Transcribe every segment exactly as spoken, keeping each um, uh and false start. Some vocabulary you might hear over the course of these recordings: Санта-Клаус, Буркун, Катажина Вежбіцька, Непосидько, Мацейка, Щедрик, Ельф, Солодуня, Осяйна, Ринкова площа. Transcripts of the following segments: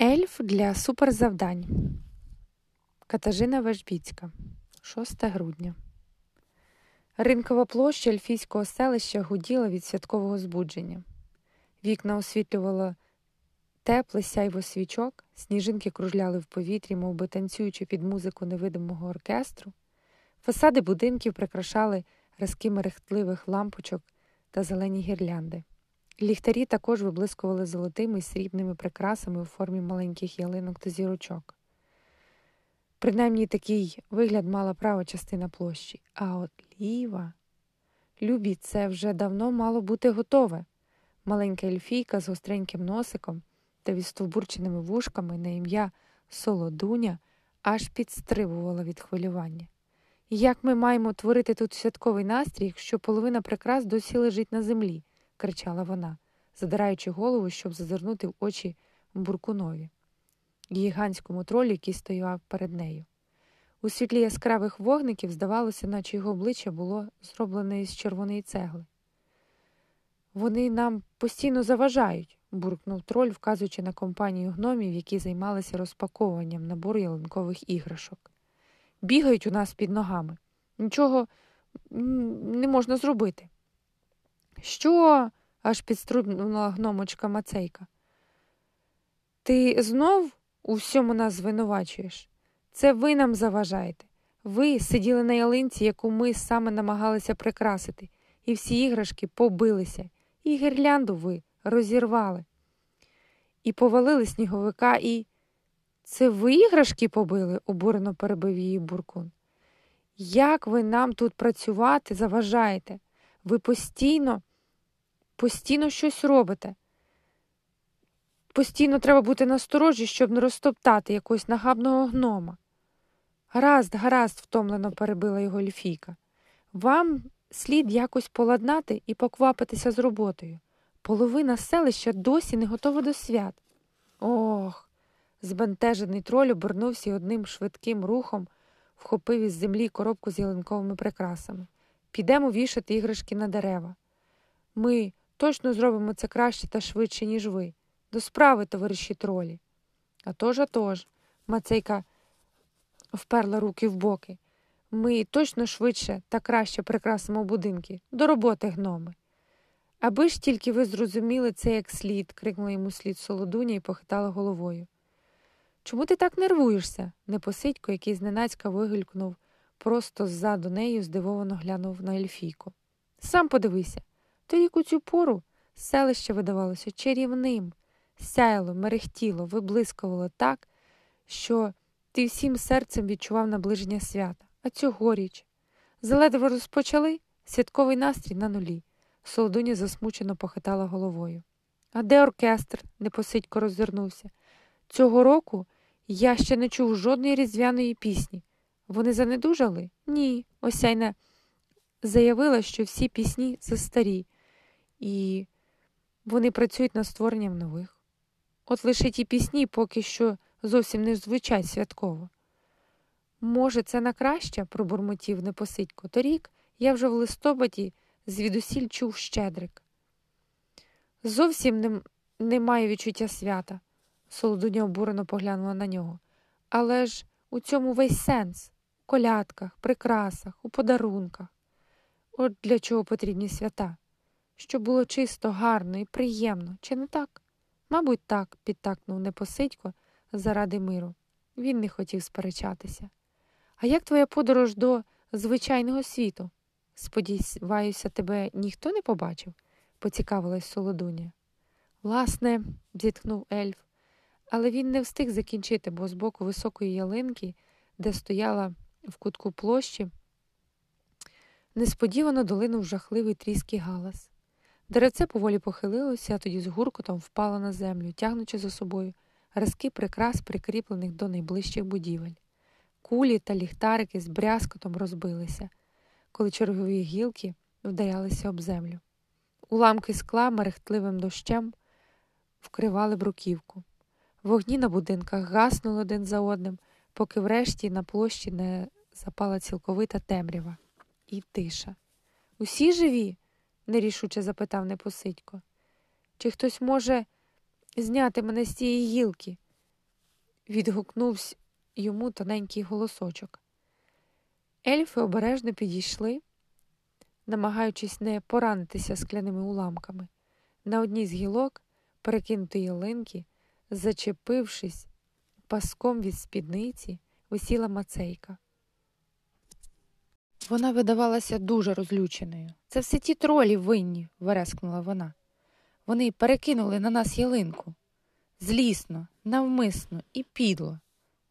Ельф для суперзавдань. Катажина Вежбіцька. шостого грудня. Ринкова площа ельфійського селища гуділа від святкового збудження. Вікна освітлювало тепле сяйво свічок, сніжинки кружляли в повітрі, мов би танцюючи під музику невидимого оркестру. Фасади будинків прикрашали разки мерехтливих лампочок та зелені гірлянди. Ліхтарі також виблискували золотими і срібними прикрасами у формі маленьких ялинок та зірочок. Принаймні такий вигляд мала права частина площі. А от ліва... Любі, це вже давно мало бути готове. Маленька ельфійка з гостреньким носиком та відстовбурченими вушками на ім'я Солодуня аж підстрибувала від хвилювання. «Як ми маємо творити тут святковий настрій, якщо половина прикрас досі лежить на землі?» – кричала вона, задираючи голову, щоб зазирнути в очі Буркунові, гігантському тролю, який стояв перед нею. У світлі яскравих вогників здавалося, наче його обличчя було зроблене із червоної цегли. «Вони нам постійно заважають», – буркнув троль, вказуючи на компанію гномів, які займалися розпаковуванням набору ялинкових іграшок. «Бігають у нас під ногами. Нічого не можна зробити». «Що?» – аж підстрибнула гномочка Мацейка. «Ти знов у всьому нас звинувачуєш? Це ви нам заважаєте. Ви сиділи на ялинці, яку ми саме намагалися прикрасити, і всі іграшки побилися, і гірлянду ви розірвали. І повалили сніговика, і...» «Це ви іграшки побили?» – обурено перебив її Буркун. «Як ви нам тут працювати заважаєте? Ви постійно, постійно щось робите. Постійно треба бути насторожі, щоб не розтоптати якогось нагабного гнома». «Гаразд, гаразд», – втомлено перебила його ельфійка. «Вам слід якось поладнати і поквапитися з роботою. Половина селища досі не готова до свят». «Ох!» Збентежений троль обернувся і одним швидким рухом вхопив із землі коробку з ялинковими прикрасами. «Підемо вішати іграшки на дерева. Ми точно зробимо це краще та швидше, ніж ви. До справи, товариші тролі». «А тож, а тож», – Мацейка вперла руки в боки. «Ми точно швидше та краще прикрасимо будинки. До роботи, гноми». «Аби ж тільки ви зрозуміли це як слід», – крикнула йому слід Солодуня і похитала головою. «Чому ти так нервуєшся?» – Непосидько, який зненацька вигулькнув просто ззаду нею, здивовано глянув на ельфійку. «Сам подивися. Торік у цю пору селище видавалося чарівним. Сяяло, мерехтіло, виблискувало так, що ти всім серцем відчував наближення свята. А цьогоріч заледве розпочали, святковий настрій на нулі». Солодуня засмучено похитала головою. «А де оркестр?» – Непосидько роззирнувся. «Цього року я ще не чув жодної різдвяної пісні. Вони занедужали?» «Ні». Осяйна заявила, що всі пісні застарі, і вони працюють над створенням нових. От лише ті пісні поки що зовсім не звучать святково». «Може, це на краще?» – пробурмотів Непосидько. «Торік я вже в листопаді звідусіль чув Щедрик. Зовсім не, немає відчуття свята». Солодуня обурено поглянула на нього. «Але ж у цьому весь сенс. У колядках, прикрасах, у подарунках. От для чого потрібні свята? Щоб було чисто, гарно і приємно. Чи не так?» «Мабуть, так», – підтакнув Непосидько заради миру. Він не хотів сперечатися. «А як твоя подорож до звичайного світу? Сподіваюся, тебе ніхто не побачив?» – поцікавилась Солодуня. «Власне», – зітхнув ельф. Але він не встиг закінчити, бо з боку високої ялинки, де стояла в кутку площі, несподівано долинув жахливий тріский галас. Деревце поволі похилилося, а тоді з гуркотом впало на землю, тягнучи за собою разки прикрас, прикріплених до найближчих будівель. Кулі та ліхтарики з брязкотом розбилися, коли чергові гілки вдарялися об землю. Уламки скла мерехтливим дощем вкривали бруківку. Вогні на будинках гаснули один за одним, поки врешті на площі не запала цілковита темрява і тиша. «Усі живі?» – нерішуче запитав Непосидько. «Чи хтось може зняти мене з цієї гілки? відгукнувся йому тоненький голосочок. Ельфи обережно підійшли, намагаючись не поранитися скляними уламками. На одній з гілок, перекинутої ялинки, зачепившись паском від спідниці, висіла Мацейка. Вона видавалася дуже розлюченою. «Це все ті тролі винні!» – верескнула вона. «Вони перекинули на нас ялинку. Злісно, навмисно і підло».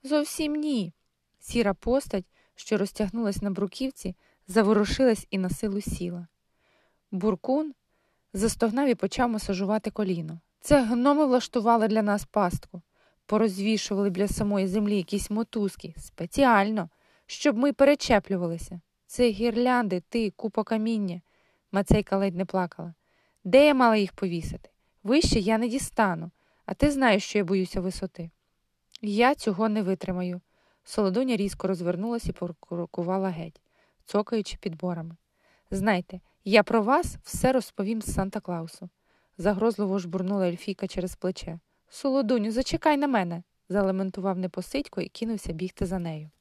«Зовсім ні!» – сіра постать, що розтягнулась на бруківці, заворушилась і на силу сіла. Буркун застогнав і почав масажувати коліно. «Це гноми влаштували для нас пастку. Порозвішували біля самої землі якісь мотузки. Спеціально, щоб ми перечеплювалися. Це гірлянди, ти, купа каміння». Мацейка ледь не плакала. «Де я мала їх повісити? Вище я не дістану. А ти знаєш, що я боюся висоти». «Я цього не витримаю». Солодуня різко розвернулася і покрокувала геть, цокаючи підборами. «Знайте, я про вас все розповім з Санта-Клаусу». Загрозливо жбурнула Ельфійка через плече. «Солодуню, зачекай на мене!» – залементував Непосидько і кинувся бігти за нею.